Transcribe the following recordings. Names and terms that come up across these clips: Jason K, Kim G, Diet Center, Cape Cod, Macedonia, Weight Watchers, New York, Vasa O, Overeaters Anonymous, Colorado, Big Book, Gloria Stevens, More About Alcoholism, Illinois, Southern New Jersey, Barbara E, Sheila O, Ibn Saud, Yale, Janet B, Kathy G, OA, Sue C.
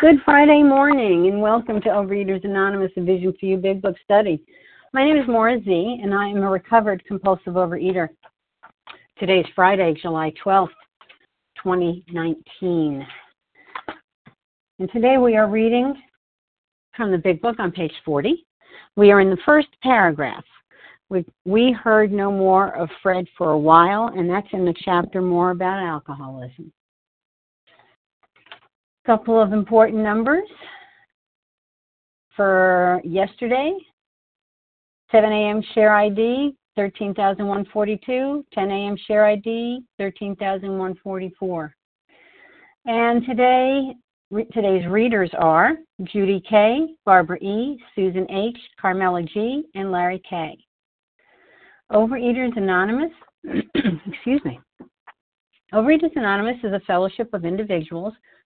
Good Friday morning, and welcome to Overeaters Anonymous, A Vision for You Big Book Study. My name is Maura Zee, and I am a recovered compulsive overeater. Today is Friday, July 12th, 2019. And today we are reading from the Big Book on page 40. We are in the first paragraph. We heard no more of Fred for a while, and that's in the chapter More About Alcoholism. Couple of important numbers for yesterday: 7 a.m. share ID 13,142, 10 a.m. share ID 13,144. And today's readers are Judy Kaye, Barbara E, Susan H, Carmella G, and Larry K. Overeaters Anonymous, Overeaters Anonymous is a fellowship of individuals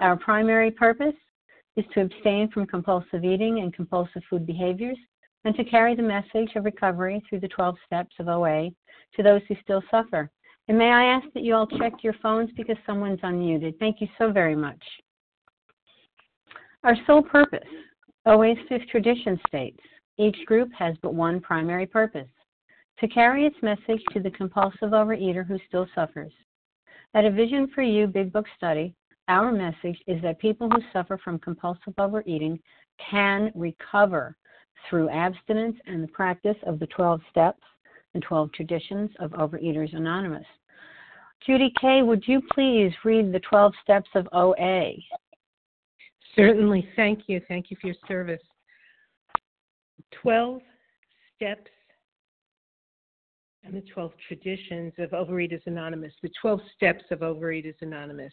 Our primary purpose is to abstain from compulsive eating and compulsive food behaviors and to carry the message of recovery through the 12 steps of OA to those who still suffer. And may I ask that you all check your phones because someone's unmuted. Thank you so very much. Our sole purpose, OA's fifth tradition states, each group has but one primary purpose: to carry its message to the compulsive overeater who still suffers. At A Vision for You Big Book Study, our message is that people who suffer from compulsive overeating can recover through abstinence and the practice of the 12 steps and 12 traditions of Overeaters Anonymous. Judy Kaye, would you please read the 12 steps of OA? Certainly. Thank you. Thank you for your service. 12 steps and the 12 traditions of Overeaters Anonymous, the 12 steps of Overeaters Anonymous.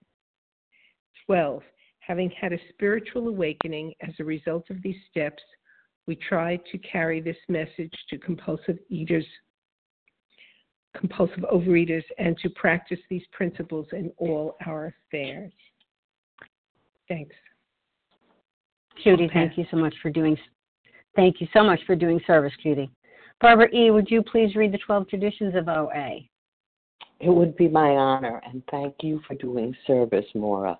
12, having had a spiritual awakening as a result of these steps, we try to carry this message to compulsive overeaters, and to practice these principles in all our affairs. Thanks. Judy, thank you so much for doing service, Judy. Barbara E., would you please read the 12 traditions of OA? It would be my honor, and thank you for doing service, Maura.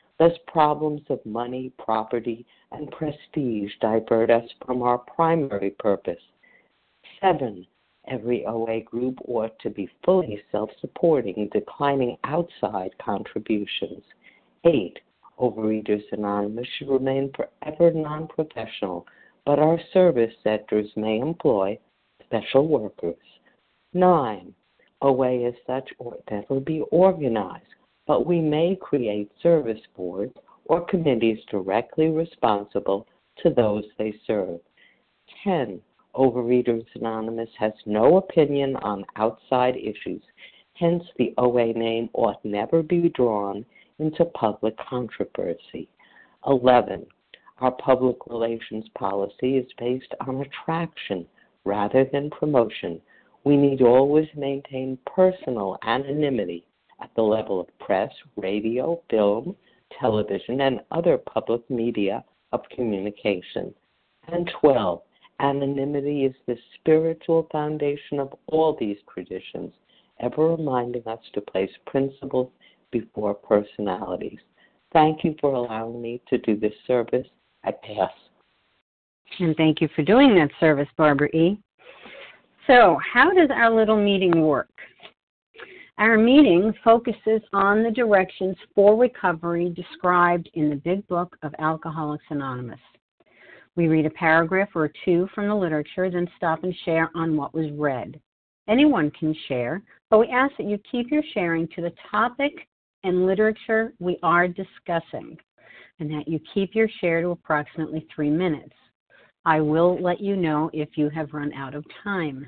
Thus, problems of money, property, and prestige divert us from our primary purpose. 7, every OA group ought to be fully self-supporting, declining outside contributions. 8, Overeaters Anonymous should remain forever non-professional, but our service sectors may employ special workers. 9, OA as such ought never be organized, but we may create service boards or committees directly responsible to those they serve. 10, Overeaters Anonymous has no opinion on outside issues, hence the OA name ought never be drawn into public controversy. 11, our public relations policy is based on attraction rather than promotion. We need always maintain personal anonymity at the level of press, radio, film, television, and other public media of communication. And 12, anonymity is the spiritual foundation of all these traditions, ever reminding us to place principles before personalities. Thank you for allowing me to do this service. I pass. And thank you for doing that service, Barbara E. So, how does our little meeting work? Our meeting focuses on the directions for recovery described in the Big Book of Alcoholics Anonymous. We read a paragraph or two from the literature, then stop and share on what was read. Anyone can share, but we ask that you keep your sharing to the topic and literature we are discussing, and that you keep your share to approximately 3 minutes. I will let you know if you have run out of time.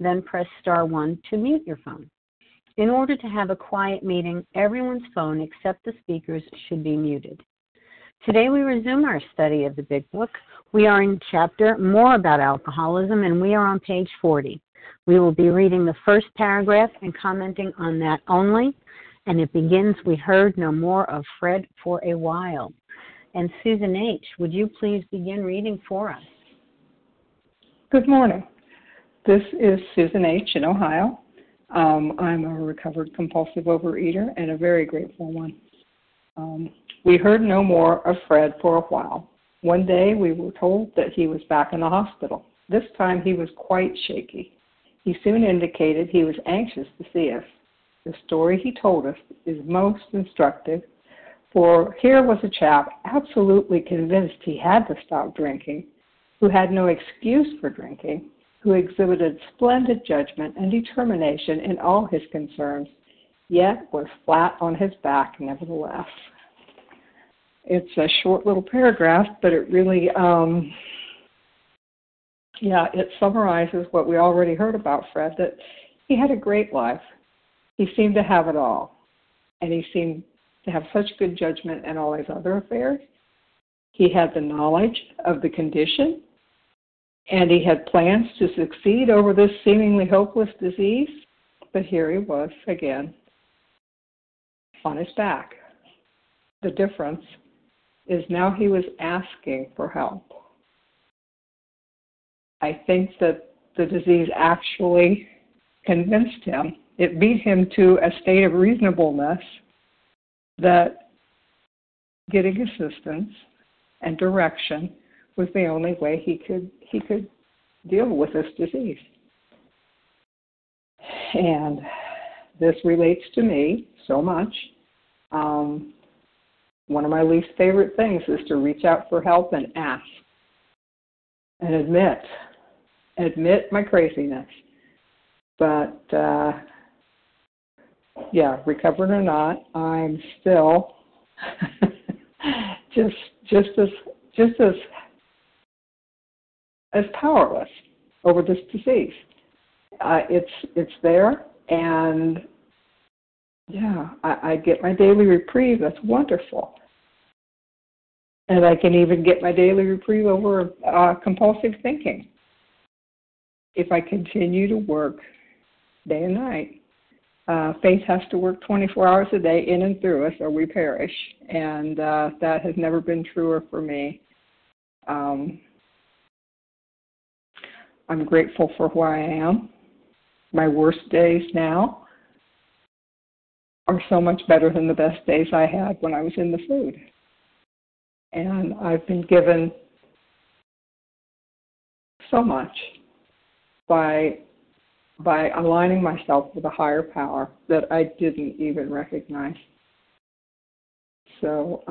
then press star 1 to mute your phone. In order to have a quiet meeting, everyone's phone except the speakers should be muted. Today we resume our study of the Big Book. We are in chapter More About Alcoholism, and we are on page 40. We will be reading the first paragraph and commenting on that only, and it begins, "We heard no more of Fred for a while." And Susan H., would you please begin reading for us? Good morning. This is Susan H. in Ohio. I'm a recovered compulsive overeater and a very grateful one. We heard no more of Fred for a while. One day we were told that he was back in the hospital. This time he was quite shaky. He soon indicated he was anxious to see us. The story he told us is most instructive, for here was a chap absolutely convinced he had to stop drinking, who had no excuse for drinking, who exhibited splendid judgment and determination in all his concerns, yet was flat on his back nevertheless. It's a short little paragraph, but it really, it summarizes what we already heard about Fred, that he had a great life. He seemed to have it all, and he seemed to have such good judgment in all his other affairs. He had the knowledge of the condition, and he had plans to succeed over this seemingly hopeless disease, but here he was again on his back. The difference is now he was asking for help. I think that the disease actually convinced him. It beat him to a state of reasonableness that getting assistance and direction was the only way he could deal with this disease. And this relates to me so much. One of my least favorite things is to reach out for help and ask and admit my craziness. But, yeah, recovered or not, I'm still just as powerless over this disease. It's there, and yeah, I get my daily reprieve. That's wonderful, and I can even get my daily reprieve over compulsive thinking if I continue to work day and night. Faith has to work 24 hours a day in and through us or we perish, and that has never been truer for me. I'm grateful for who I am. My worst days now are so much better than the best days I had when I was in the food. And I've been given so much by aligning myself with a higher power that I didn't even recognize. So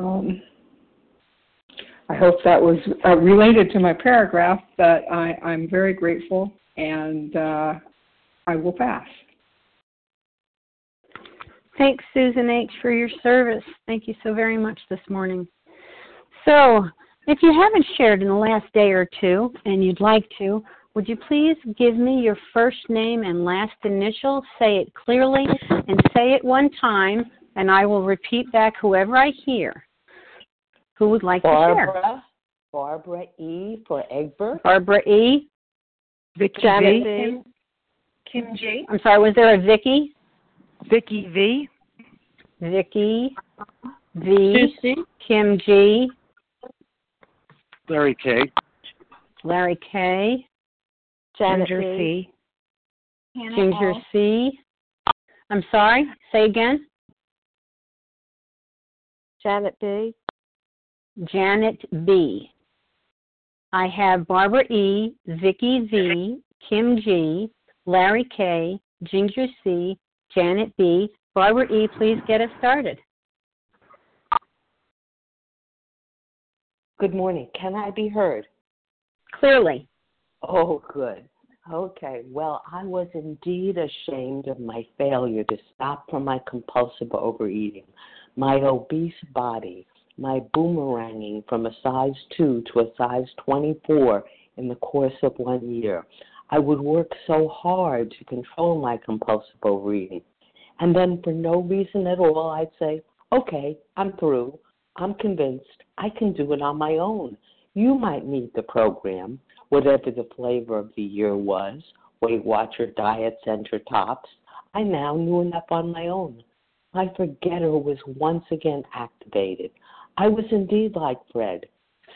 I hope that was related to my paragraph, that I'm very grateful, and I will pass. Thanks, Susan H., for your service. Thank you so very much this morning. So if you haven't shared in the last day or two and you'd like to, would you please give me your first name and last initial, say it clearly, and say it one time, and I will repeat back whoever I hear. Who would like to share? Barbara E. for Egbert. Barbara E. Vicki V. Kim G. I'm sorry, was there a Vicki? Vicki V. Vicki V. Susie. Kim G. Larry K. Larry K. Janet Ginger B. C. Hannah Ginger O. C. I'm sorry, say again. Janet B. Janet B. I have Barbara E., Vicki V., Kim G., Larry K., Ginger C., Janet B. Barbara E., please get us started. Good morning. Can I be heard? Clearly. Oh, good. Okay. Well, I was indeed ashamed of my failure to stop from my compulsive overeating, my obese body, my boomeranging from a size 2 to a size 24 in the course of 1 year. I would work so hard to control my compulsive overeating. And then for no reason at all, I'd say, okay, I'm through. I'm convinced I can do it on my own. You might need the program, whatever the flavor of the year was, Weight Watcher, Diet Center, Tops. I now knew enough on my own. My forgetter was once again activated. I was indeed like Fred,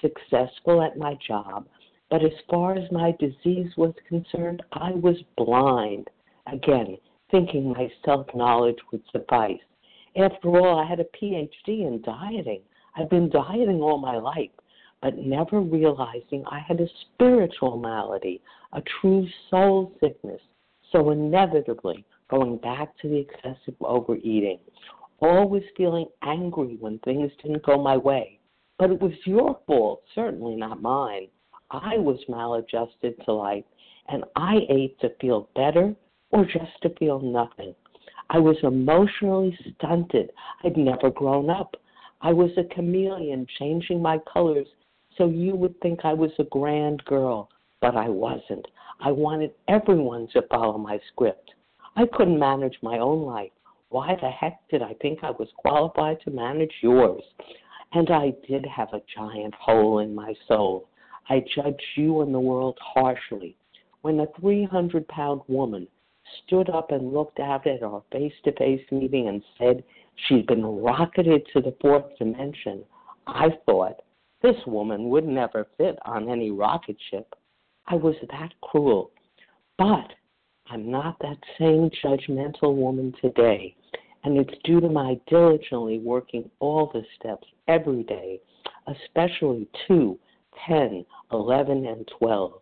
successful at my job, but as far as my disease was concerned, I was blind, again, thinking my self-knowledge would suffice. After all, I had a Ph.D. in dieting. I've been dieting all my life, but never realizing I had a spiritual malady, a true soul sickness, so inevitably going back to the excessive overeating, always feeling angry when things didn't go my way. But it was your fault, certainly not mine. I was maladjusted to life, and I ate to feel better or just to feel nothing. I was emotionally stunted. I'd never grown up. I was a chameleon changing my colors, so you would think I was a grand girl, but I wasn't. I wanted everyone to follow my script. I couldn't manage my own life. Why the heck did I think I was qualified to manage yours? And I did have a giant hole in my soul. I judged you and the world harshly. When a 300-pound woman stood up and looked out at our face-to-face meeting and said she'd been rocketed to the fourth dimension, I thought, this woman would never fit on any rocket ship. I was that cruel. But I'm not that same judgmental woman today, and it's due to my diligently working all the steps every day, especially 2, 10, 11, and 12.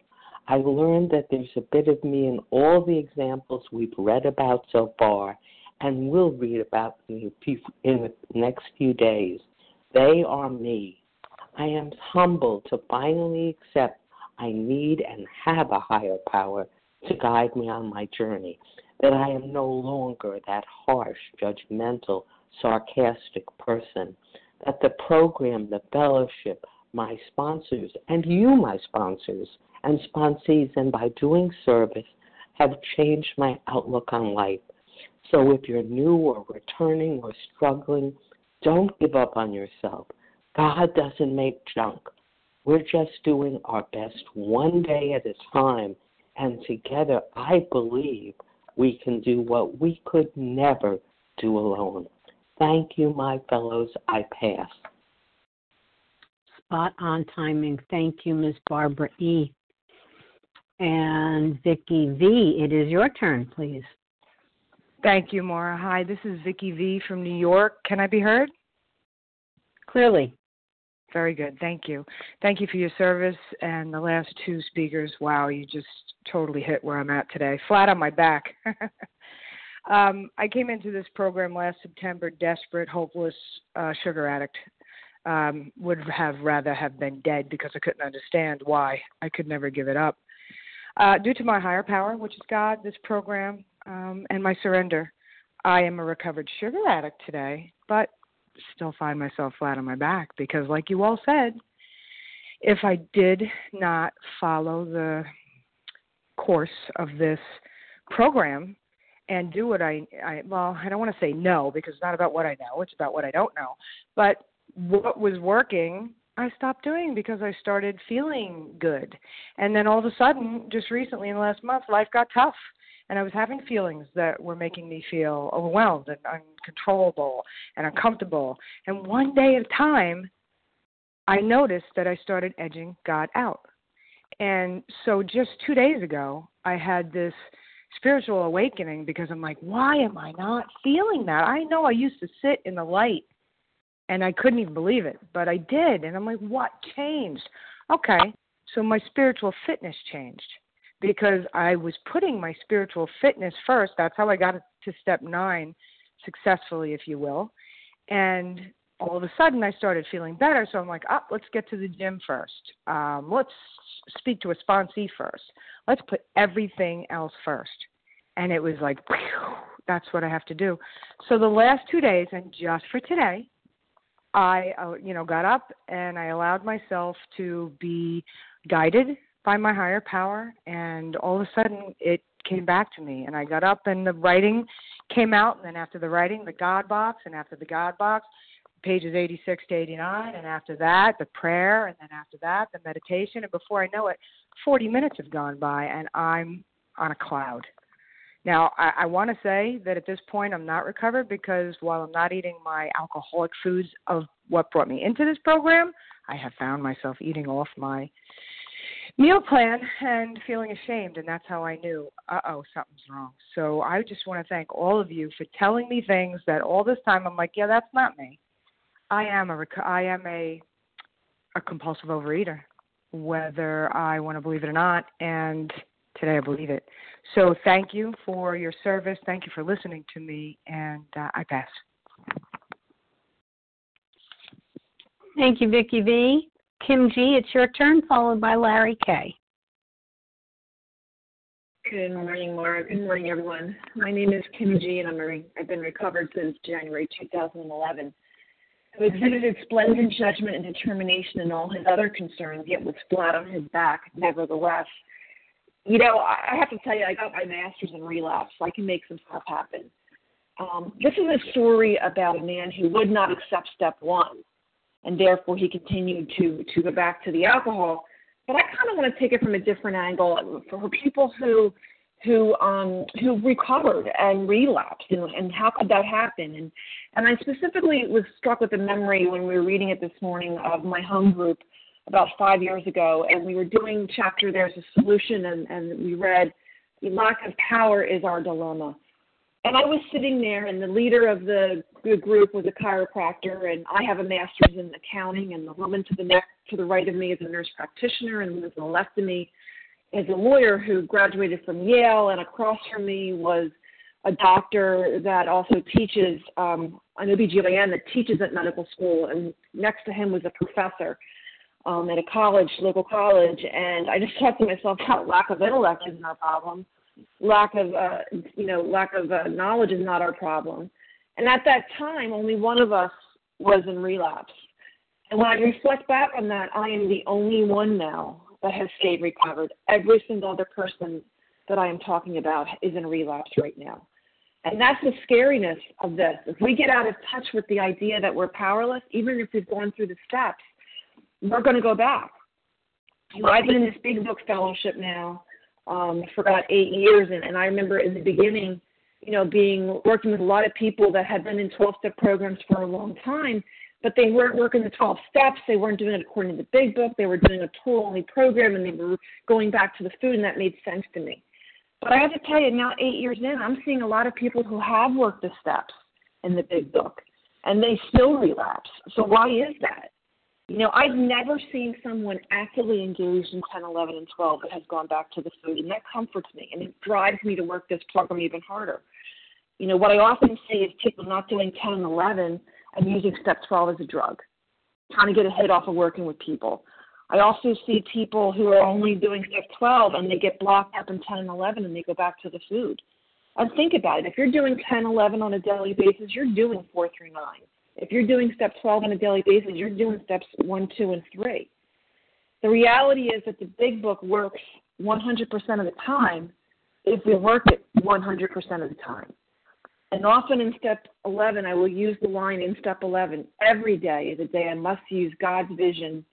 I learned that there's a bit of me in all the examples we've read about so far and will read about in the next few days. They are me. I am humbled to finally accept I need and have a higher power to guide me on my journey, that I am no longer that harsh, judgmental, sarcastic person, that the program, the fellowship, my sponsors, and you, my sponsors, and sponsees, and by doing service, have changed my outlook on life. So if you're new or returning or struggling, don't give up on yourself. God doesn't make junk. We're just doing our best one day at a time, and together I believe we can do what we could never do alone. Thank you, my fellows. I pass. Spot on timing. Thank you, Ms. Barbara E. And Vicki V., it is your turn, please. Thank you, Maura. Hi, this is Vicki V. from New York. Can I be heard? Clearly. Very good. Thank you. Thank you for your service and the last two speakers. Wow, you just totally hit where I'm at today. Flat on my back. I came into this program last September, desperate, hopeless, sugar addict. Would have rather have been dead because I couldn't understand why. I could never give it up. Due to my higher power, which is God, this program, and my surrender, I am a recovered sugar addict today, but still find myself flat on my back because, like you all said, if I did not follow the course of this program and do what I don't want to say no, because it's not about what I know, it's about what I don't know, but what was working, I stopped doing because I started feeling good. And then all of a sudden, just recently in the last month, life got tough. And I was having feelings that were making me feel overwhelmed and uncontrollable and uncomfortable. And one day at a time, I noticed that I started edging God out. And so just 2 days ago, I had this spiritual awakening because I'm like, why am I not feeling that? I know I used to sit in the light and I couldn't even believe it, but I did. And I'm like, what changed? Okay, so my spiritual fitness changed. Because I was putting my spiritual fitness first. That's how I got to step 9 successfully, if you will. And all of a sudden, I started feeling better. So I'm like, oh, let's get to the gym first. Let's speak to a sponsee first. Let's put everything else first. And it was like, that's what I have to do. So the last 2 days, and just for today, I got up and I allowed myself to be guided by my higher power, and all of a sudden it came back to me, and I got up and the writing came out, and then after the writing, the God box, and after the God box, pages 86 to 89, and after that, the prayer, and then after that, the meditation, and before I know it, 40 minutes have gone by, and I'm on a cloud. Now, I want to say that at this point I'm not recovered because while I'm not eating my alcoholic foods of what brought me into this program, I have found myself eating off my meal plan and feeling ashamed, and that's how I knew, something's wrong. So I just want to thank all of you for telling me things that all this time I'm like, yeah, that's not me. I am a compulsive overeater, whether I want to believe it or not, and today I believe it. So thank you for your service. Thank you for listening to me, and I pass. Thank you, Vicki V. Kim G., it's your turn, followed by Larry K. Good morning, Maura. Good morning, everyone. My name is Kim G., and I've been recovered since January 2011. I was exhibited splendid judgment and determination in all his other concerns, yet was flat on his back, nevertheless. You know, I have to tell you, I got my master's in relapse, so I can make some stuff happen. This is a story about a man who would not accept step 1. And therefore he continued to go back to the alcohol. But I kind of want to take it from a different angle for people who recovered and relapsed, and how could that happen? And I specifically was struck with a memory when we were reading it this morning of my home group about 5 years ago, and we were doing chapter There's a Solution, and we read, lack of power is our dilemma. And I was sitting there, and the leader of the group was a chiropractor, and I have a master's in accounting, and the woman to the right of me is a nurse practitioner, and to the left of me is a lawyer who graduated from Yale, and across from me was a doctor that also teaches, an OBGYN that teaches at medical school, and next to him was a professor at a college, local college, and I just thought to myself, "How lack of intellect isn't our problem. Lack of knowledge is not our problem." And at that time, only one of us was in relapse. And when I reflect back on that, I am the only one now that has stayed recovered. Every single other person that I am talking about is in relapse right now. And that's the scariness of this. If we get out of touch with the idea that we're powerless, even if we've gone through the steps, we're going to go back. I've been in this Big Book fellowship now for about 8 years, and I remember in the beginning, working with a lot of people that had been in 12-step programs for a long time, but they weren't working the 12 steps. They weren't doing it according to the Big Book. They were doing a tool-only program, and they were going back to the food, and that made sense to me. But I have to tell you, now 8 years in, I'm seeing a lot of people who have worked the steps in the Big Book, and they still relapse. So why is that? I've never seen someone actively engaged in 10, 11, and 12 that has gone back to the food, and that comforts me, and it drives me to work this program even harder. What I often see is people not doing 10 and 11 and using step 12 as a drug, trying to get a hit off of working with people. I also see people who are only doing step 12 and they get blocked up in 10 and 11 and they go back to the food. And think about it. If you're doing 10, 11 on a daily basis, you're doing 4 through 9. If you're doing step 12 on a daily basis, you're doing steps 1, 2, and 3. The reality is that the Big Book works 100% of the time if we work it 100% of the time. And often in step 11, I will use the line in step 11, every day is a day I must use God's vision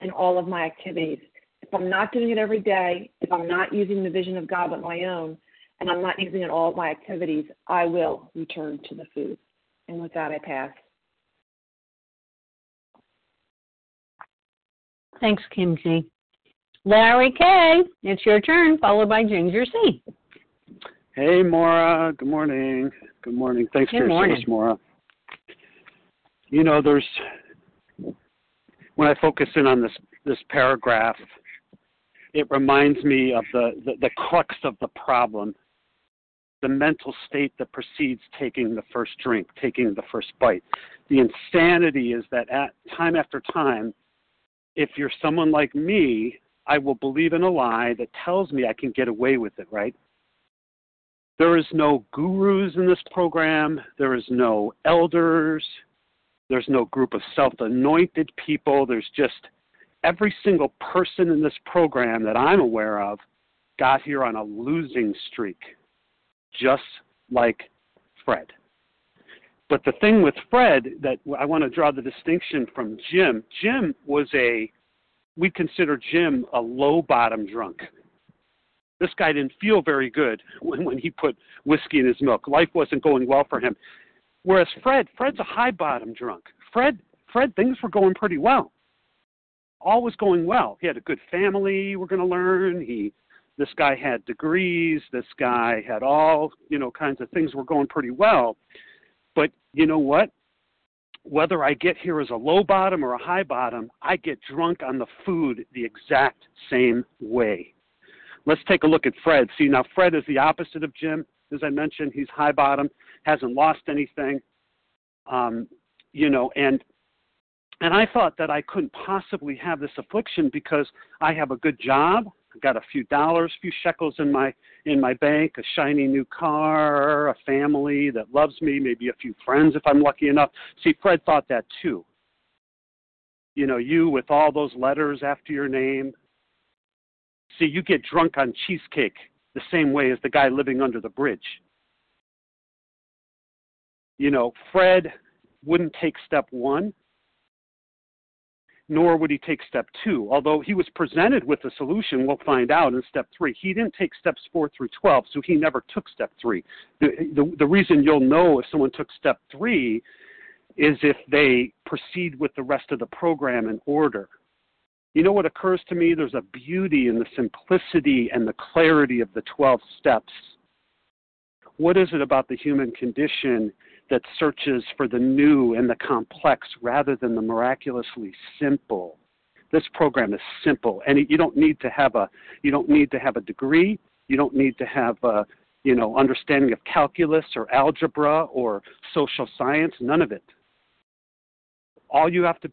in all of my activities. If I'm not doing it every day, if I'm not using the vision of God but my own, and I'm not using it in all of my activities, I will return to the food. And with that, I pass. Thanks, Kim G. Larry K., it's your turn, followed by Ginger C. Hey, Maura. Good morning. Good morning. Thanks for your service, Maura. When I focus in on this paragraph, it reminds me of the crux of the problem, the mental state that precedes taking the first drink, taking the first bite. The insanity is that time after time, if you're someone like me, I will believe in a lie that tells me I can get away with it, right? There is no gurus in this program. There is no elders. There's no group of self-anointed people. There's just every single person in this program that I'm aware of got here on a losing streak, just like Fred. But the thing with Fred that I want to draw the distinction from Jim was we consider Jim a low-bottom drunk. This guy didn't feel very good when he put whiskey in his milk. Life wasn't going well for him. Whereas Fred's a high-bottom drunk. Fred, things were going pretty well. All was going well. He had a good family, we're going to learn. This guy had degrees. This guy had all, kinds of things were going pretty well. But you know what? Whether I get here as a low bottom or a high bottom, I get drunk on the food the exact same way. Let's take a look at Fred. See, now Fred is the opposite of Jim. As I mentioned, he's high bottom, hasn't lost anything, and I thought that I couldn't possibly have this affliction because I have a good job, I've got a few dollars, few shekels in my bank, a shiny new car, a family that loves me, maybe a few friends if I'm lucky enough. See, Fred thought that too. You with all those letters after your name. See, you get drunk on cheesecake the same way as the guy living under the bridge. Fred wouldn't take step 1, nor would he take step 2, although he was presented with a solution, we'll find out, in step 3. He didn't take steps 4 through 12, so he never took step 3. The reason you'll know if someone took step 3 is if they proceed with the rest of the program in order. You know what occurs to me? There's a beauty in the simplicity and the clarity of the 12 steps. What is it about the human condition that searches for the new and the complex rather than the miraculously simple? This program is simple, and you don't need to have a degree. You don't need to have a understanding of calculus or algebra or social science. None of it. all you have to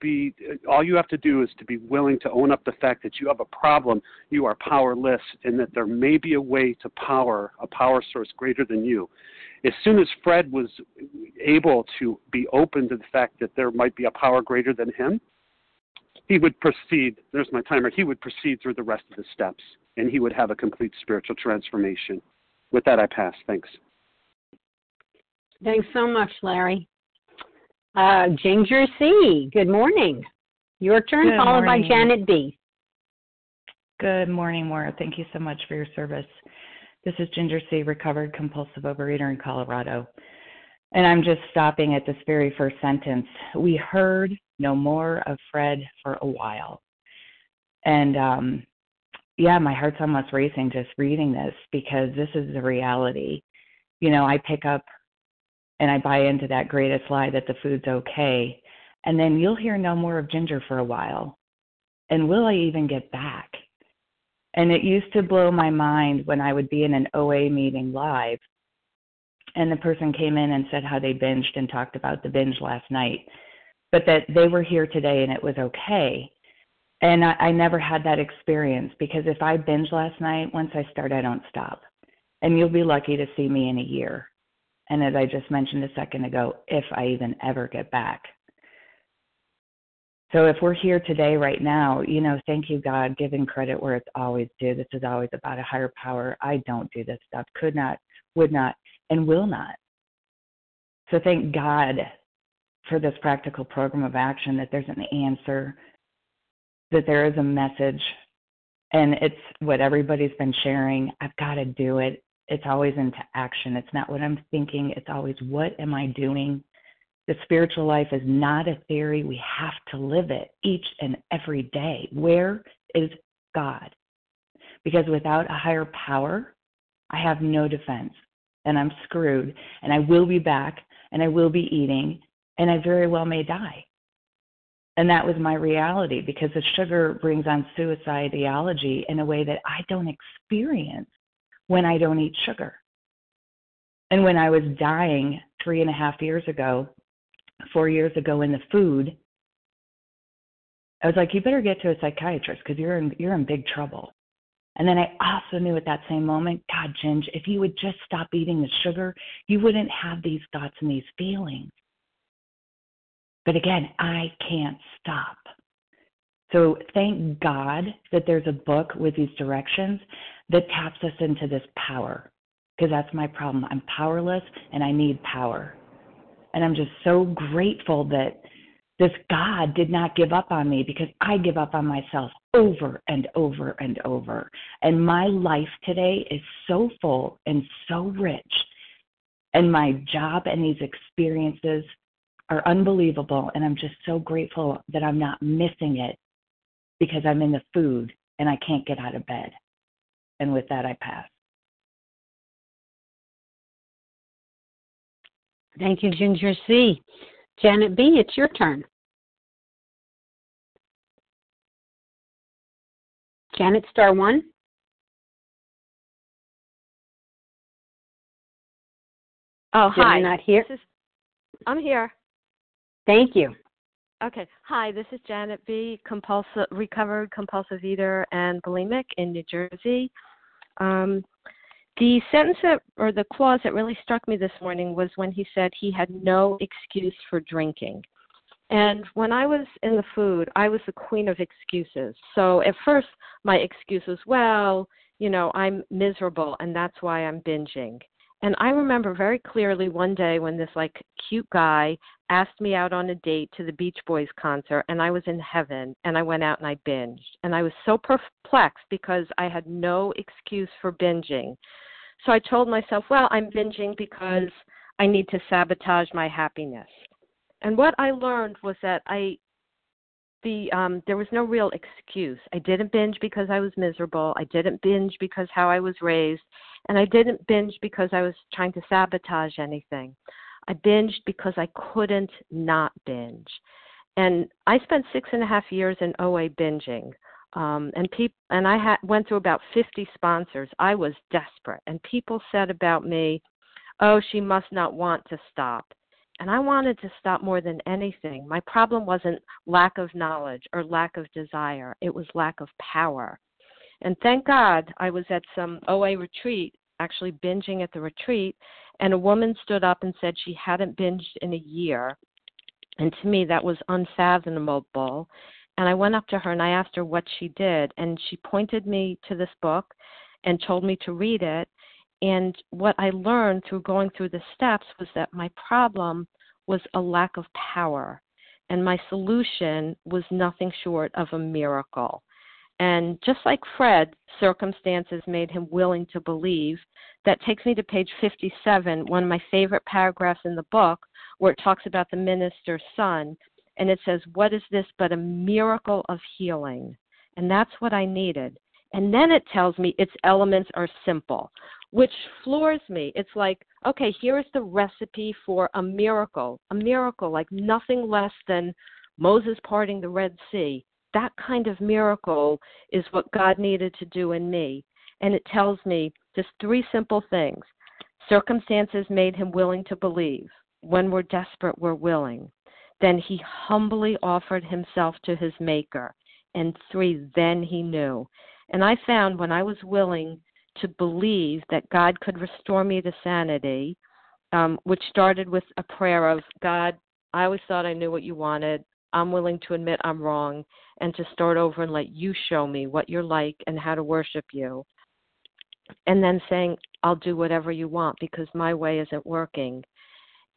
do is to be willing to own up the fact that you have a problem, you are powerless, and that there may be a way to power, a power source greater than you. As soon as Fred was able to be open to the fact that there might be a power greater than him, he would proceed, there's my timer, he would proceed through the rest of the steps, and he would have a complete spiritual transformation. With that, I pass. Thanks. Thanks so much, Larry. Ginger C, good morning. Your turn, followed by Janet B. Good morning, Maura. Thank you so much for your service. This is Ginger C, recovered compulsive overeater in Colorado. And I'm just stopping at this very first sentence. We heard no more of Fred for a while. And my heart's almost racing just reading this, because this is the reality. You know, I pick up and I buy into that greatest lie that the food's okay. And then you'll hear no more of Ginger for a while. And will I even get back? And it used to blow my mind when I would be in an OA meeting live, and the person came in and said how they binged and talked about the binge last night, but that they were here today and it was okay. And I never had that experience, because if I binge last night, once I start, I don't stop. And you'll be lucky to see me in a year. And as I just mentioned a second ago, if I even ever get back. So if we're here today right now, you know, thank you, God, giving credit where it's always due. This is always about a higher power. I don't do this stuff, could not, would not, and will not. So thank God for this practical program of action, that there's an answer, that there is a message, and it's what everybody's been sharing. I've got to do it. It's always into action. It's not what I'm thinking. It's always, what am I doing? The spiritual life is not a theory. We have to live it each and every day. Where is God? Because without a higher power, I have no defense, and I'm screwed, and I will be back, and I will be eating, and I very well may die. And that was my reality, because the sugar brings on suicide ideology in a way that I don't experience when I don't eat sugar. And when I was dying 4 years ago in the food, I was like, you better get to a psychiatrist, because you're in big trouble. And then I also knew at that same moment, God, Ginge, if you would just stop eating the sugar, you wouldn't have these thoughts and these feelings. But again, I can't stop. So thank God that there's a book with these directions that taps us into this power, because that's my problem. I'm powerless and I need power. And I'm just so grateful that this God did not give up on me, because I give up on myself over and over and over. And my life today is so full and so rich. And my job and these experiences are unbelievable. And I'm just so grateful that I'm not missing it, because I'm in the food and I can't get out of bed. And with that, I pass. Thank you, Ginger C. Janet B., it's your turn. Janet, star one. Oh, hi. You're not here? I'm here. Thank you. Okay. Hi, this is Janet B., recovered compulsive eater and bulimic in New Jersey. The sentence or the clause that really struck me this morning was when he said he had no excuse for drinking. And when I was in the food, I was the queen of excuses. So at first, my excuse was, well, you know, I'm miserable and that's why I'm binging. And I remember very clearly one day when this like cute guy asked me out on a date to the Beach Boys concert, and I was in heaven, and I went out and I binged. And I was so perplexed because I had no excuse for binging. So I told myself, well, I'm binging because I need to sabotage my happiness. And what I learned was that there was no real excuse. I didn't binge because I was miserable. I didn't binge because how I was raised. And I didn't binge because I was trying to sabotage anything. I binged because I couldn't not binge. And I spent 6.5 years in OA binging. And I went through about 50 sponsors. I was desperate. And people said about me, oh, she must not want to stop. And I wanted to stop more than anything. My problem wasn't lack of knowledge or lack of desire. It was lack of power. And thank God I was at some OA retreat, actually binging at the retreat, and a woman stood up and said she hadn't binged in a year. And to me, that was unfathomable. And I went up to her and I asked her what she did. And she pointed me to this book and told me to read it. And what I learned through going through the steps was that my problem was a lack of power. And my solution was nothing short of a miracle. And just like Fred, circumstances made him willing to believe. That takes me to page 57, one of my favorite paragraphs in the book, where it talks about the minister's son. And it says, what is this but a miracle of healing? And that's what I needed. And then it tells me its elements are simple, which floors me. It's like, okay, here is the recipe for a miracle like nothing less than Moses parting the Red Sea. That kind of miracle is what God needed to do in me. And it tells me just three simple things. Circumstances made him willing to believe. When we're desperate, we're willing. Then he humbly offered himself to his maker. And three, then he knew. And I found when I was willing to believe that God could restore me to sanity, which started with a prayer of, God, I always thought I knew what you wanted. I'm willing to admit I'm wrong and to start over and let you show me what you're like and how to worship you. And then saying, I'll do whatever you want because my way isn't working.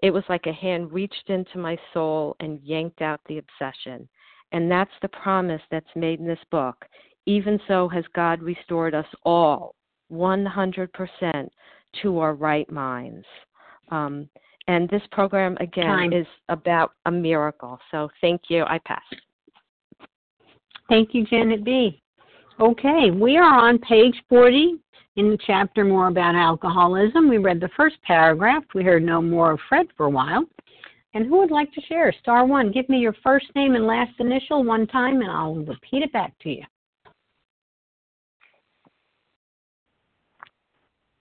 It was like a hand reached into my soul and yanked out the obsession. And that's the promise that's made in this book. Even so has God restored us all, 100%, to our right minds. And this program, again, is about a miracle. So thank you. I pass. Thank you, Janet B. Okay, we are on page 40 in the chapter More About Alcoholism. We read the first paragraph. We heard no more of Fred for a while. And who would like to share? Star one, give me your first name and last initial one time, and I'll repeat it back to you.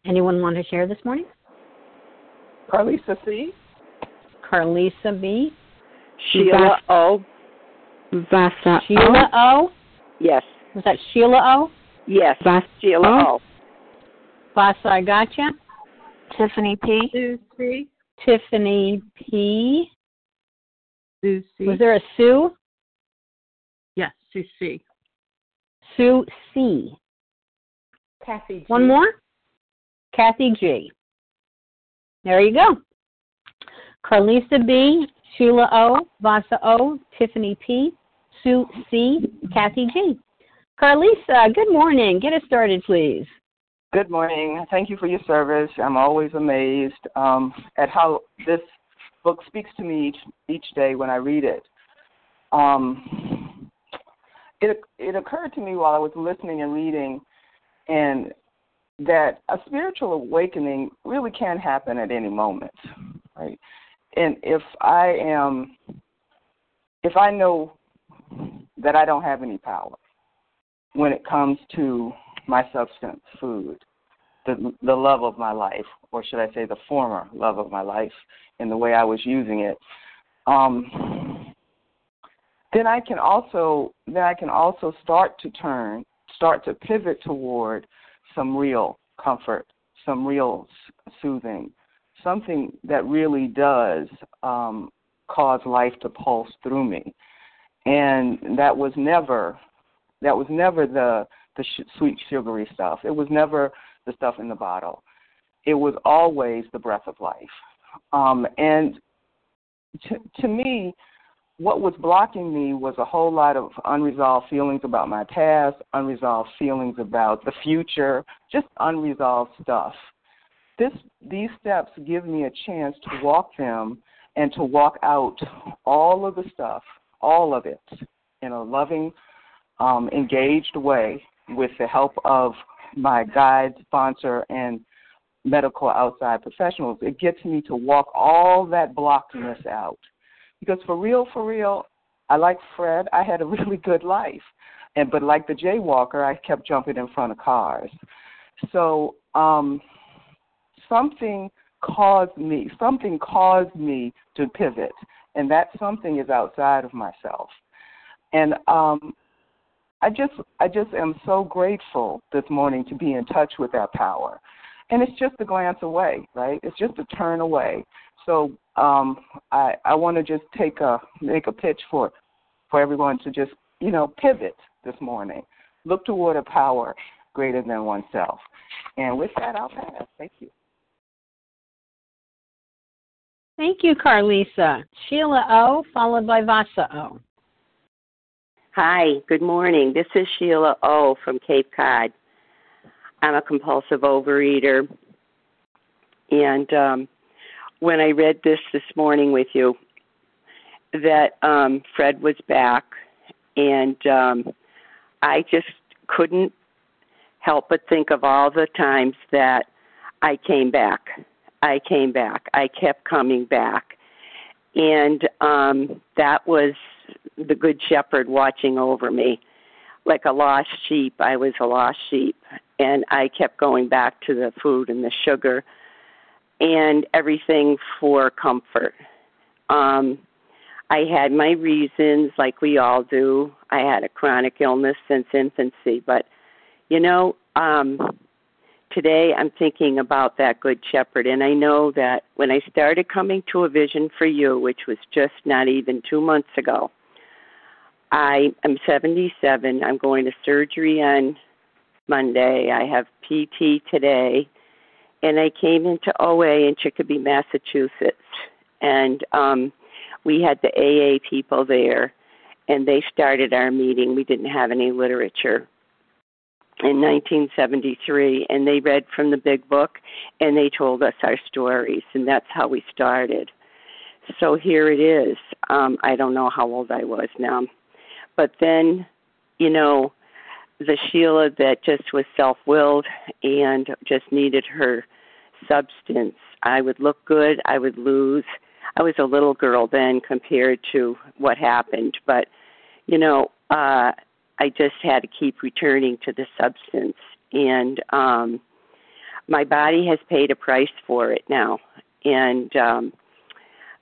Anyone want to share this morning? Carlisa C. Carlisa B. Sheila O. Vasa O. Sheila O? Yes. Was that Sheila O? Yes. Vasa Sheila O. Vasa, I gotcha. Tiffany P. Sue C. Tiffany P. Sue C. Was there a Sue? Yes, Sue C. Sue C. Kathy G. One more? Kathy G. There you go. Carlisa B, Sheila O, Vasa O, Tiffany P, Sue C, Kathy G. Carlisa, good morning. Get us started, please. Good morning. Thank you for your service. I'm always amazed at how this book speaks to me each day when I read it. It occurred to me while I was listening and reading, and that a spiritual awakening really can happen at any moment, right? And if I know that I don't have any power when it comes to my substance, food, the love of my life, or should I say the former love of my life in the way I was using it, then I can also start to pivot toward some real comfort, some real soothing, something that really does cause life to pulse through me. And that was never the sweet, sugary stuff. It was never the stuff in the bottle. It was always the breath of life. And to me, what was blocking me was a whole lot of unresolved feelings about my past, unresolved feelings about the future, just unresolved stuff. These steps give me a chance to walk them and to walk out all of the stuff, all of it, in a loving, engaged way with the help of my guide, sponsor, and medical outside professionals. It gets me to walk all that blockedness out. Because for real, I like Fred. I had a really good life. But like the jaywalker, I kept jumping in front of cars. So something caused me, something caused me to pivot, and that something is outside of myself. And I just am so grateful this morning to be in touch with that power. And it's just a glance away, right? It's just a turn away. So I want to just make a pitch for everyone to just, you know, pivot this morning. Look toward a power greater than oneself. And with that, I'll pass. Thank you. Thank you, Carlisa. Sheila O, followed by Vasa O. Hi, good morning. This is Sheila O from Cape Cod. I'm a compulsive overeater. And when I read this morning with you, that Fred was back, and I just couldn't help but think of all the times that I came back. I kept coming back. And that was the Good Shepherd watching over me. Like a lost sheep, I was a lost sheep. And I kept going back to the food and the sugar and everything for comfort. I had my reasons, like we all do. I had a chronic illness since infancy. But, you know, today I'm thinking about that Good Shepherd, and I know that when I started coming to A Vision for You, which was just not even 2 months ago, I am 77. I'm going to surgery on Monday. I have PT today, and I came into OA in Chicopee, Massachusetts, and we had the AA people there, and they started our meeting. We didn't have any literature. In 1973, and they read from the Big Book, and they told us our stories, and that's how we started. So here it is. I don't know how old I was now. But then, you know, the Sheila that just was self-willed and just needed her substance. I would look good. I would lose. I was a little girl then compared to what happened. But, you know, I just had to keep returning to the substance, and my body has paid a price for it now. And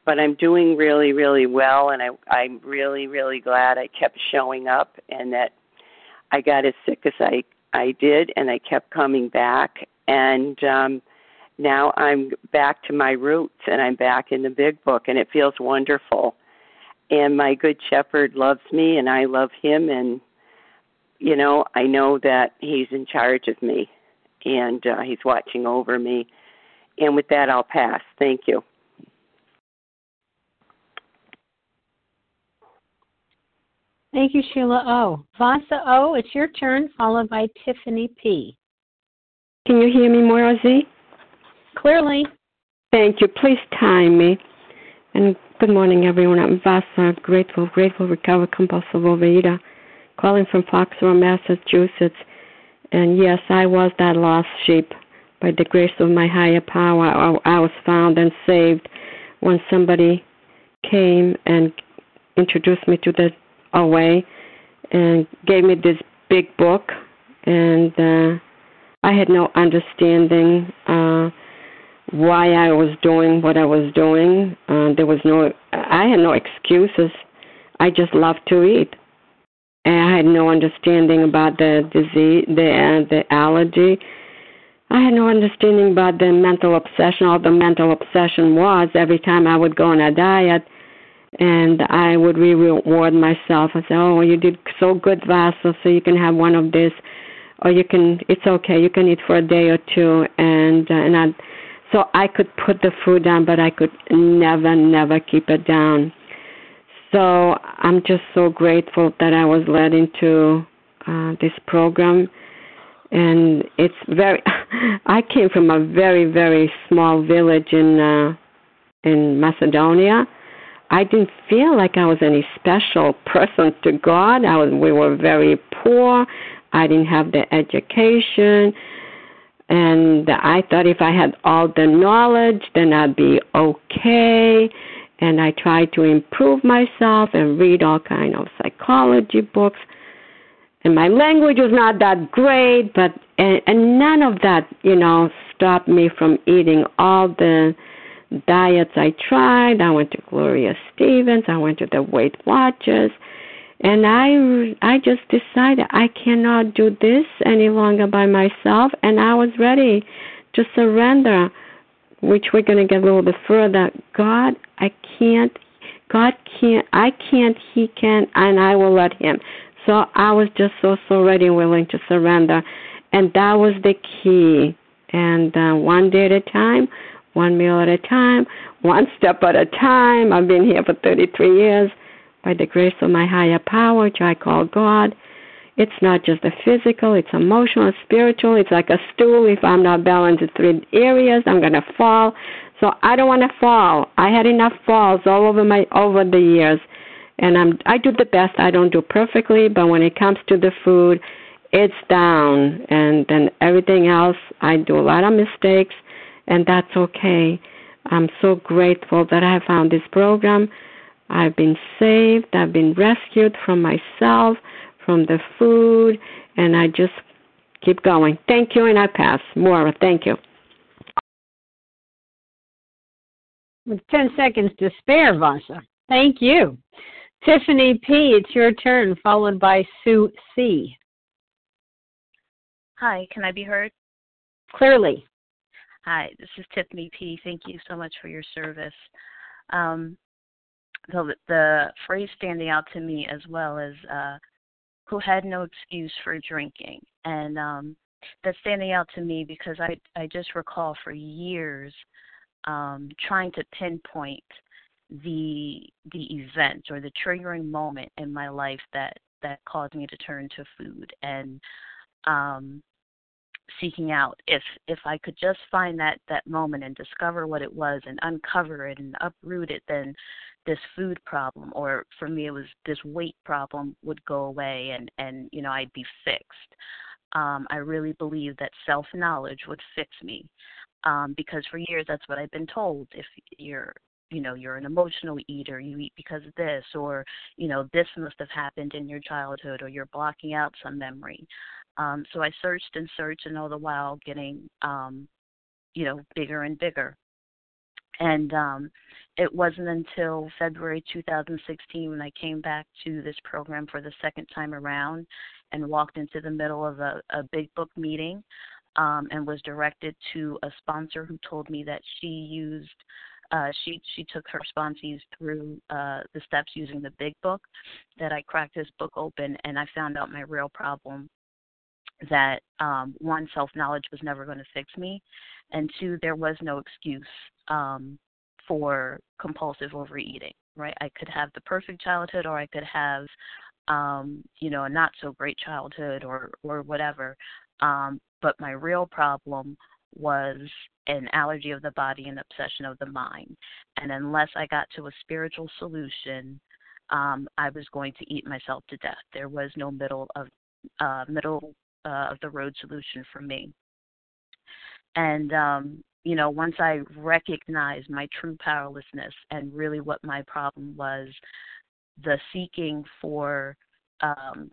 but I'm doing really, really well, and I'm really, really glad I kept showing up and that I got as sick as I did, and I kept coming back. And now I'm back to my roots, and I'm back in the Big Book, and it feels wonderful. And my Good Shepherd loves me, and I love him, and you know, I know that he's in charge of me, and he's watching over me. And with that, I'll pass. Thank you. Thank you, Sheila O. Vasa O, it's your turn, followed by Tiffany P. Can you hear me, Maura Zee? Clearly. Thank you. Please time me. And good morning, everyone. I'm Vasa, grateful, recovered, compulsive overeater. Calling from Foxborough, Massachusetts, and yes, I was that lost sheep. By the grace of my higher power, I was found and saved when somebody came and introduced me to the OA and gave me this Big Book, and I had no understanding why I was doing what I was doing. I had no excuses. I just loved to eat. And I had no understanding about the disease, the allergy. I had no understanding about the mental obsession. All the mental obsession was every time I would go on a diet and I would reward myself. I said, oh, you did so good, Vasa, so you can have one of this. Or you can, it's okay, you can eat for a day or two. So I could put the food down, but I could never keep it down. So I'm just so grateful that I was led into this program. And it's very, I came from a very, very small village in Macedonia. I didn't feel like I was any special person to God. We were very poor. I didn't have the education. And I thought if I had all the knowledge, then I'd be okay. And I tried to improve myself and read all kind of psychology books. And my language was not that great, but and none of that, you know, stopped me from eating all the diets I tried. I went to Gloria Stevens. I went to the Weight Watchers. And I just decided I cannot do this any longer by myself. And I was ready to surrender, which we're going to get a little bit further. God, I can't. God can't. I can't. He can. And I will let him. So I was just so ready and willing to surrender. And that was the key. And one day at a time, one meal at a time, one step at a time. I've been here for 33 years. By the grace of my higher power, which I call God, it's not just the physical, it's emotional, it's spiritual. It's like a stool. If I'm not balanced in three areas, I'm going to fall. So I don't want to fall. I had enough falls all over the years. And I do the best. I don't do perfectly, but when it comes to the food, it's down. And then everything else, I do a lot of mistakes, and that's okay. I'm so grateful that I found this program. I've been saved. I've been rescued from myself, from the food, and I just keep going. Thank you, and I pass. Maura, thank you. With 10 seconds to spare, Vasa, thank you. Tiffany P., it's your turn, followed by Sue C. Hi, can I be heard? Clearly. Hi, this is Tiffany P. Thank you so much for your service. The phrase standing out to me as well is, who had no excuse for drinking. And that's standing out to me because I just recall for years trying to pinpoint the event or the triggering moment in my life that caused me to turn to food and seeking out. If I could just find that moment and discover what it was and uncover it and uproot it, then this food problem, or for me it was this weight problem, would go away and you know, I'd be fixed. I really believe that self-knowledge would fix me because for years that's what I've been told. If you're an emotional eater, you eat because of this, or, you know, this must have happened in your childhood, or you're blocking out some memory. So I searched and all the while getting, bigger and bigger. And it wasn't until February 2016 when I came back to this program for the second time around and walked into the middle of a Big Book meeting and was directed to a sponsor who told me that she used she took her sponsees through the steps using the Big Book, that I cracked this book open and I found out my real problem, that one, self-knowledge was never going to fix me, and two, there was no excuse for compulsive overeating, right? I could have the perfect childhood, or I could have, a not-so-great childhood or whatever, but my real problem was an allergy of the body and obsession of the mind, and unless I got to a spiritual solution, I was going to eat myself to death. There was no middle of the road solution for me. And, once I recognized my true powerlessness and really what my problem was, the seeking for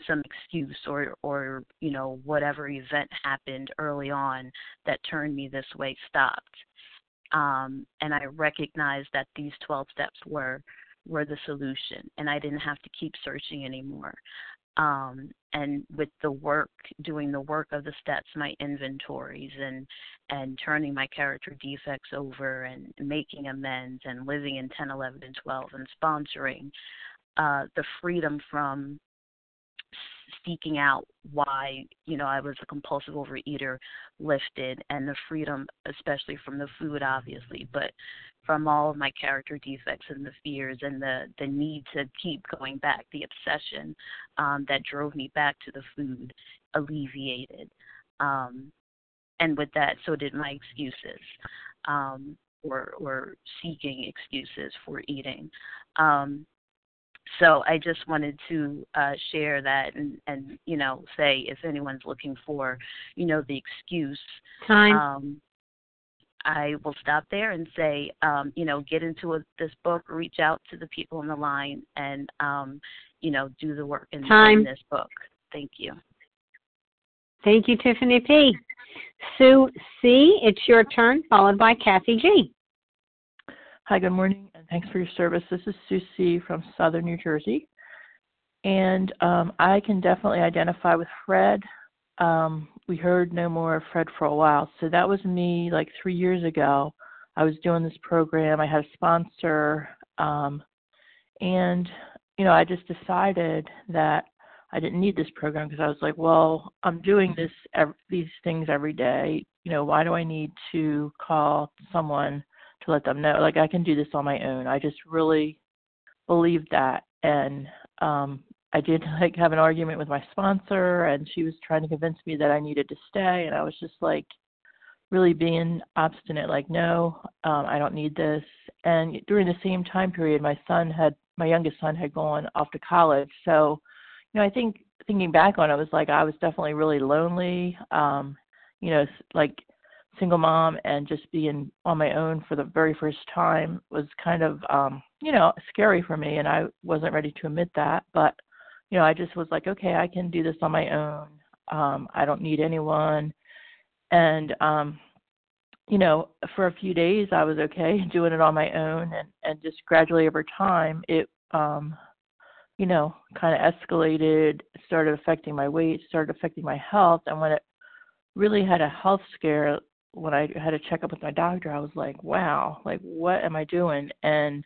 some excuse or whatever event happened early on that turned me this way stopped. And I recognized that these 12 steps were the solution, and I didn't have to keep searching anymore. And with doing the work of the steps, my inventories and turning my character defects over and making amends and living in 10, 11, and 12 and sponsoring, the freedom from seeking out why, I was a compulsive overeater lifted, and the freedom, especially from the food, obviously, but from all of my character defects and the fears and the need to keep going back, the obsession that drove me back to the food alleviated. And with that, so did my excuses or seeking excuses for eating. So I just wanted to share that and say if anyone's looking for, the excuse. Time. I will stop there and say, get into this book, reach out to the people in the line, and, do the work in this book. Thank you. Thank you, Tiffany P. Sue C., it's your turn, followed by Kathy G. Hi, good morning, and thanks for your service. This is Sue C. from Southern New Jersey, and I can definitely identify with Fred. We heard no more of Fred for a while, so that was me like 3 years ago. I was doing this program. I had a sponsor, and, you know, I just decided that I didn't need this program because I was like, well, I'm doing this these things every day. You know, why do I need to call someone to let them know? Like, I can do this on my own. I just really believed that, and I did like have an argument with my sponsor, and she was trying to convince me that I needed to stay, and I was just like, really being obstinate, like, no, I don't need this. And during the same time period, my youngest son had gone off to college. So, you know, I think thinking back on it, was like, I was definitely really lonely, you know, like single mom, and just being on my own for the very first time was kind of, you know, scary for me. And I wasn't ready to admit that, but, you know, I just was like, okay, I can do this on my own. I don't need anyone. And, you know, for a few days I was okay doing it on my own, and just gradually over time it, you know, kind of escalated, started affecting my weight, started affecting my health. And when it really had a health scare, when I had a checkup with my doctor, I was like, wow, like, what am I doing? And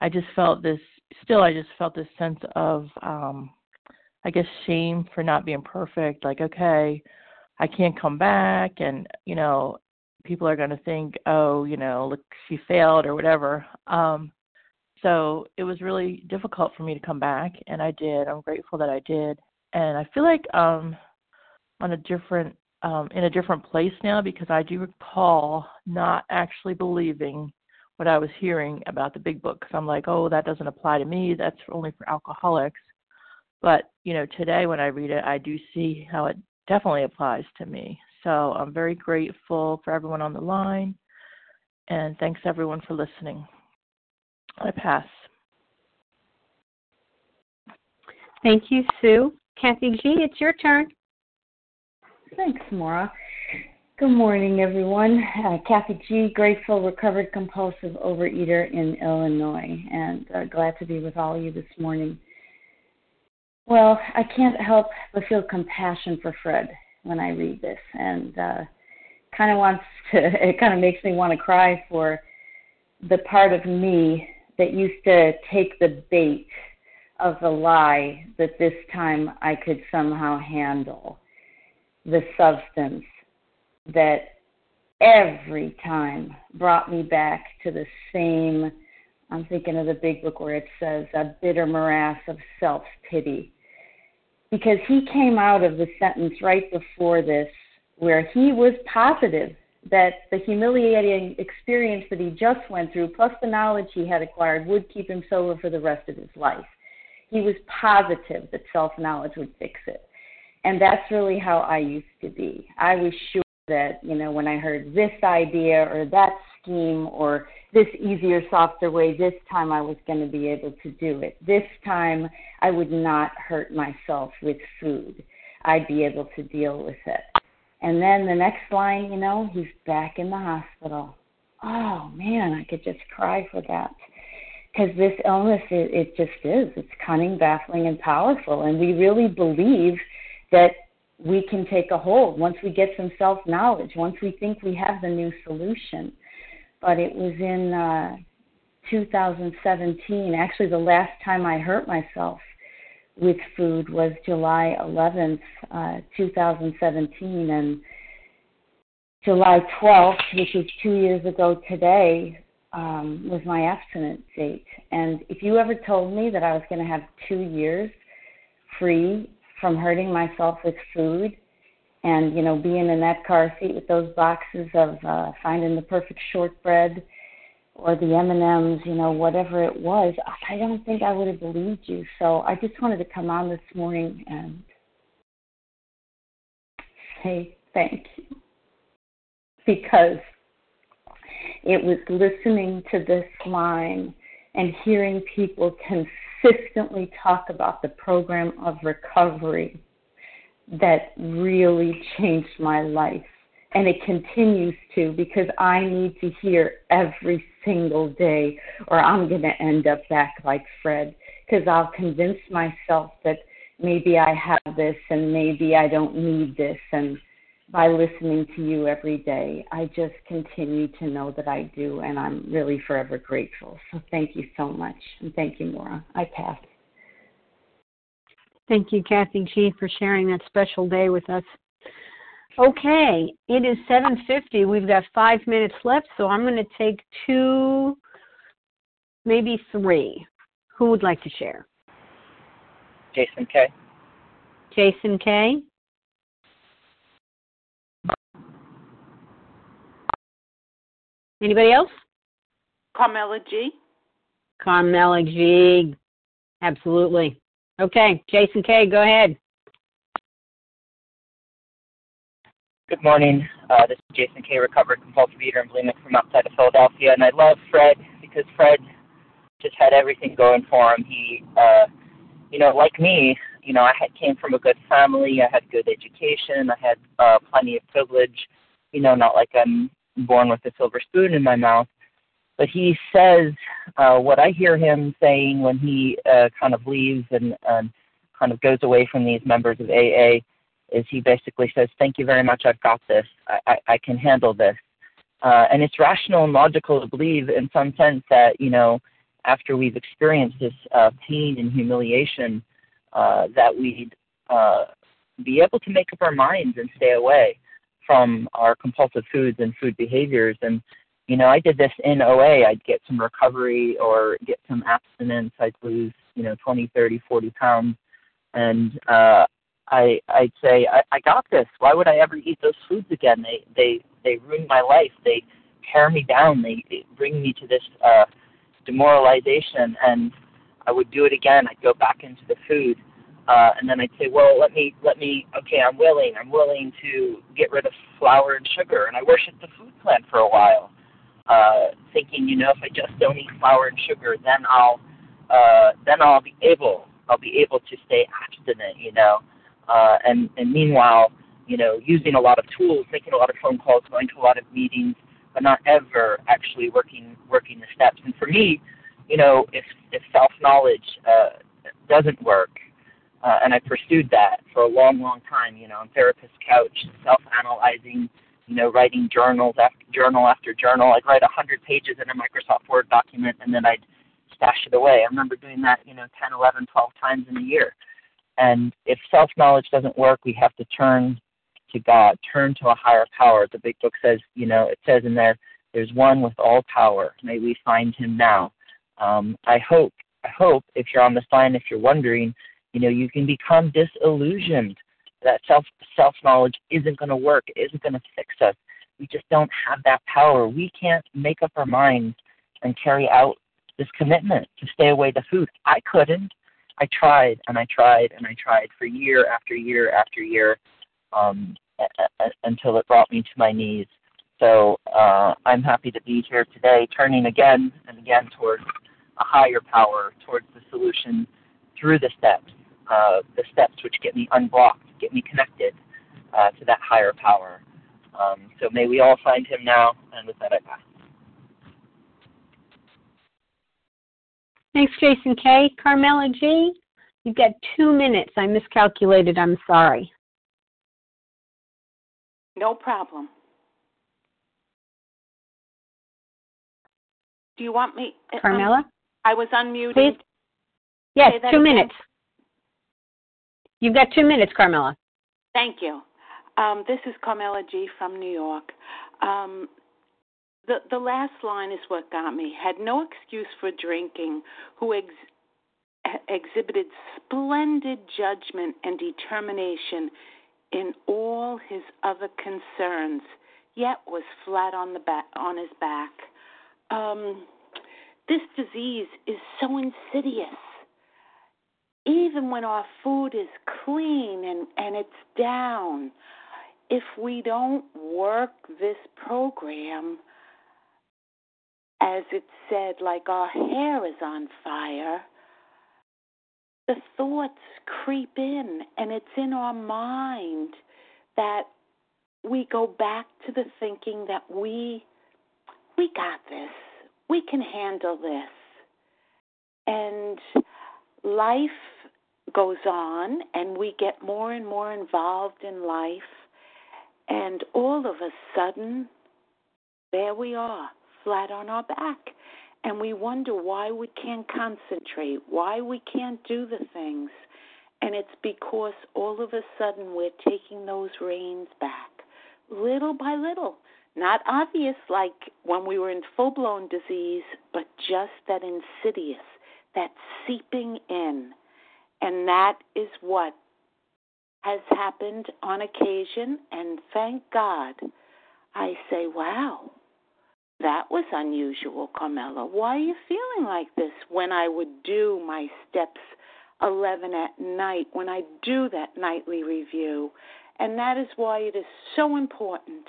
I just felt this sense of, I guess, shame for not being perfect. Like, okay, I can't come back, and, you know, people are going to think, oh, you know, look, she failed or whatever. So it was really difficult for me to come back, and I did. I'm grateful that I did. And I feel like in a different place now, because I do recall not actually believing what I was hearing about the Big Book, because I'm like, oh, that doesn't apply to me. That's only for alcoholics. But, you know, today when I read it, I do see how it definitely applies to me. So I'm very grateful for everyone on the line, and thanks everyone for listening. I pass. Thank you, Sue. Kathy G., it's your turn. Thanks, Maura. Good morning, everyone. Kathy G., grateful, recovered, compulsive overeater in Illinois, and glad to be with all of you this morning. Well, I can't help but feel compassion for Fred when I read this, and it kind of makes me want to cry for the part of me that used to take the bait of the lie that this time I could somehow handle the substance that every time brought me back to the same, I'm thinking of the Big Book where it says, a bitter morass of self-pity. Because he came out of the sentence right before this where he was positive that the humiliating experience that he just went through, plus the knowledge he had acquired, would keep him sober for the rest of his life. He was positive that self-knowledge would fix it. And that's really how I used to be. I was sure that, you know, when I heard this idea or that scheme or this easier, softer way, this time I was going to be able to do it. This time I would not hurt myself with food. I'd be able to deal with it. And then the next line, you know, he's back in the hospital. Oh, man, I could just cry for that. Because this illness, it just is. It's cunning, baffling, and powerful. And we really believe that we can take a hold once we get some self-knowledge, once we think we have the new solution. But it was in 2017. Actually, the last time I hurt myself with food was July 11th, 2017. And July 12th, which is 2 years ago today, was my abstinence date. And if you ever told me that I was going to have 2 years free from hurting myself with food, and, you know, being in that car seat with those boxes of finding the perfect shortbread or the M&Ms, you know, whatever it was, I don't think I would have believed you. So I just wanted to come on this morning and say thank you, because it was listening to this line and hearing people consistently talk about the program of recovery that really changed my life. And it continues to, because I need to hear every single day, or I'm going to end up back like Fred, because I'll convince myself that maybe I have this and maybe I don't need this. And by listening to you every day, I just continue to know that I do, and I'm really forever grateful. So thank you so much. And thank you, Maura. I pass. Thank you, Kathy G, for sharing that special day with us. Okay, it is 7:50. We've got 5 minutes left, so I'm going to take two, maybe three. Who would like to share? Jason K. Jason K. Anybody else? Carmella G. Carmella G. Absolutely. Okay, Jason K., go ahead. Good morning. This is Jason K., recovered compulsive eater and bulimic from outside of Philadelphia. And I love Fred because Fred just had everything going for him. He, like me, I came from a good family. I had good education. I had plenty of privilege, not like I'm born with a silver spoon in my mouth. But he says what I hear him saying when he kind of leaves and kind of goes away from these members of AA is he basically says, thank you very much, I've got this. I can handle this. And it's rational and logical to believe in some sense that, after we've experienced this pain and humiliation, that we'd be able to make up our minds and stay away from our compulsive foods and food behaviors. And I did this in OA. I'd get some recovery or get some abstinence. I'd lose, 20, 30, 40 pounds. And I'd say, I got this. Why would I ever eat those foods again? They ruin my life. They tear me down. They bring me to this demoralization. And I would do it again. I'd go back into the food. And then I'd say, well, let me, okay, I'm willing to get rid of flour and sugar. And I worshiped the food plan for a while. Thinking, if I just don't eat flour and sugar, then I'll be able to stay abstinent, and meanwhile, using a lot of tools, making a lot of phone calls, going to a lot of meetings, but not ever actually working the steps. And for me, if self-knowledge doesn't work, and I pursued that for a long, long time, on therapist's couch, self-analyzing, writing journal after journal. I'd write 100 pages in a Microsoft Word document, and then I'd stash it away. I remember doing that, 10, 11, 12 times in a year. And if self-knowledge doesn't work, we have to turn to God, turn to a higher power. The Big Book says, it says in there, there's one with all power. May we find him now. I hope if you're on this line, if you're wondering, you can become disillusioned that self-knowledge isn't going to work, isn't going to fix us. We just don't have that power. We can't make up our minds and carry out this commitment to stay away the food. I couldn't. I tried for year after year after year until it brought me to my knees. So I'm happy to be here today, turning again and again towards a higher power, towards the solution through the steps which get me unblocked, get me connected to that higher power. So may we all find him now, and with that I pass. Thanks, Jason K. Carmella G., you've got 2 minutes. I miscalculated. I'm sorry. No problem. Do you want me? Carmella? I was unmuted. Please. Yes, 2 minutes. Again. You've got 2 minutes, Carmella. Thank you. This is Carmella G. from New York. The last line is what got me. Had no excuse for drinking, who exhibited splendid judgment and determination in all his other concerns, yet was flat on his back. This disease is so insidious. Even when our food is clean and it's down, if we don't work this program, as it said, like our hair is on fire, the thoughts creep in, and it's in our mind that we go back to the thinking that we got this, we can handle this. And life goes on, and we get more and more involved in life, and all of a sudden, there we are, flat on our back, and we wonder why we can't concentrate, why we can't do the things, and it's because all of a sudden we're taking those reins back, little by little. Not obvious like when we were in full-blown disease, but just that insidious, that seeping in. And that is what has happened on occasion, and thank God. I say, wow, that was unusual, Carmella. Why are you feeling like this? When I would do my steps 11 at night, when I do that nightly review, and that is why it is so important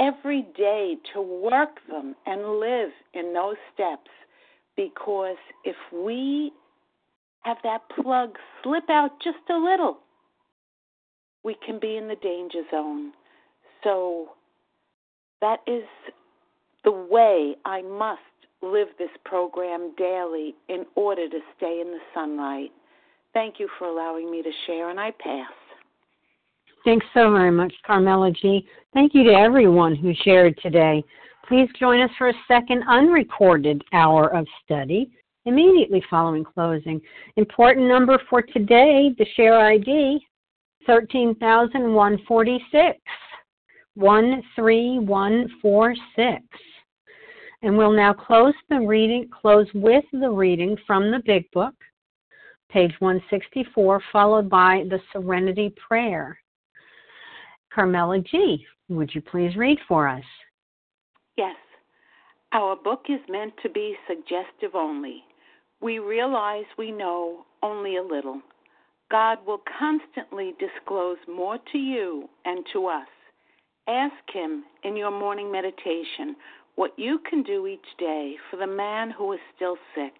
every day to work them and live in those steps, because if we have that plug slip out just a little, we can be in the danger zone. So that is the way I must live this program daily in order to stay in the sunlight. Thank you for allowing me to share, and I pass. Thanks so very much, Carmella G. Thank you to everyone who shared today. Please join us for a second unrecorded hour of study immediately following closing. Important number for today, the share ID, 13,146. 13146. And we'll now close with the reading from the Big Book, page 164, followed by the Serenity Prayer. Carmella G, would you please read for us? Yes. Our book is meant to be suggestive only. We realize we know only a little. God will constantly disclose more to you and to us. Ask him in your morning meditation what you can do each day for the man who is still sick.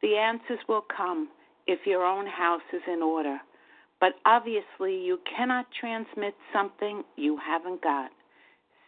The answers will come if your own house is in order. But obviously you cannot transmit something you haven't got.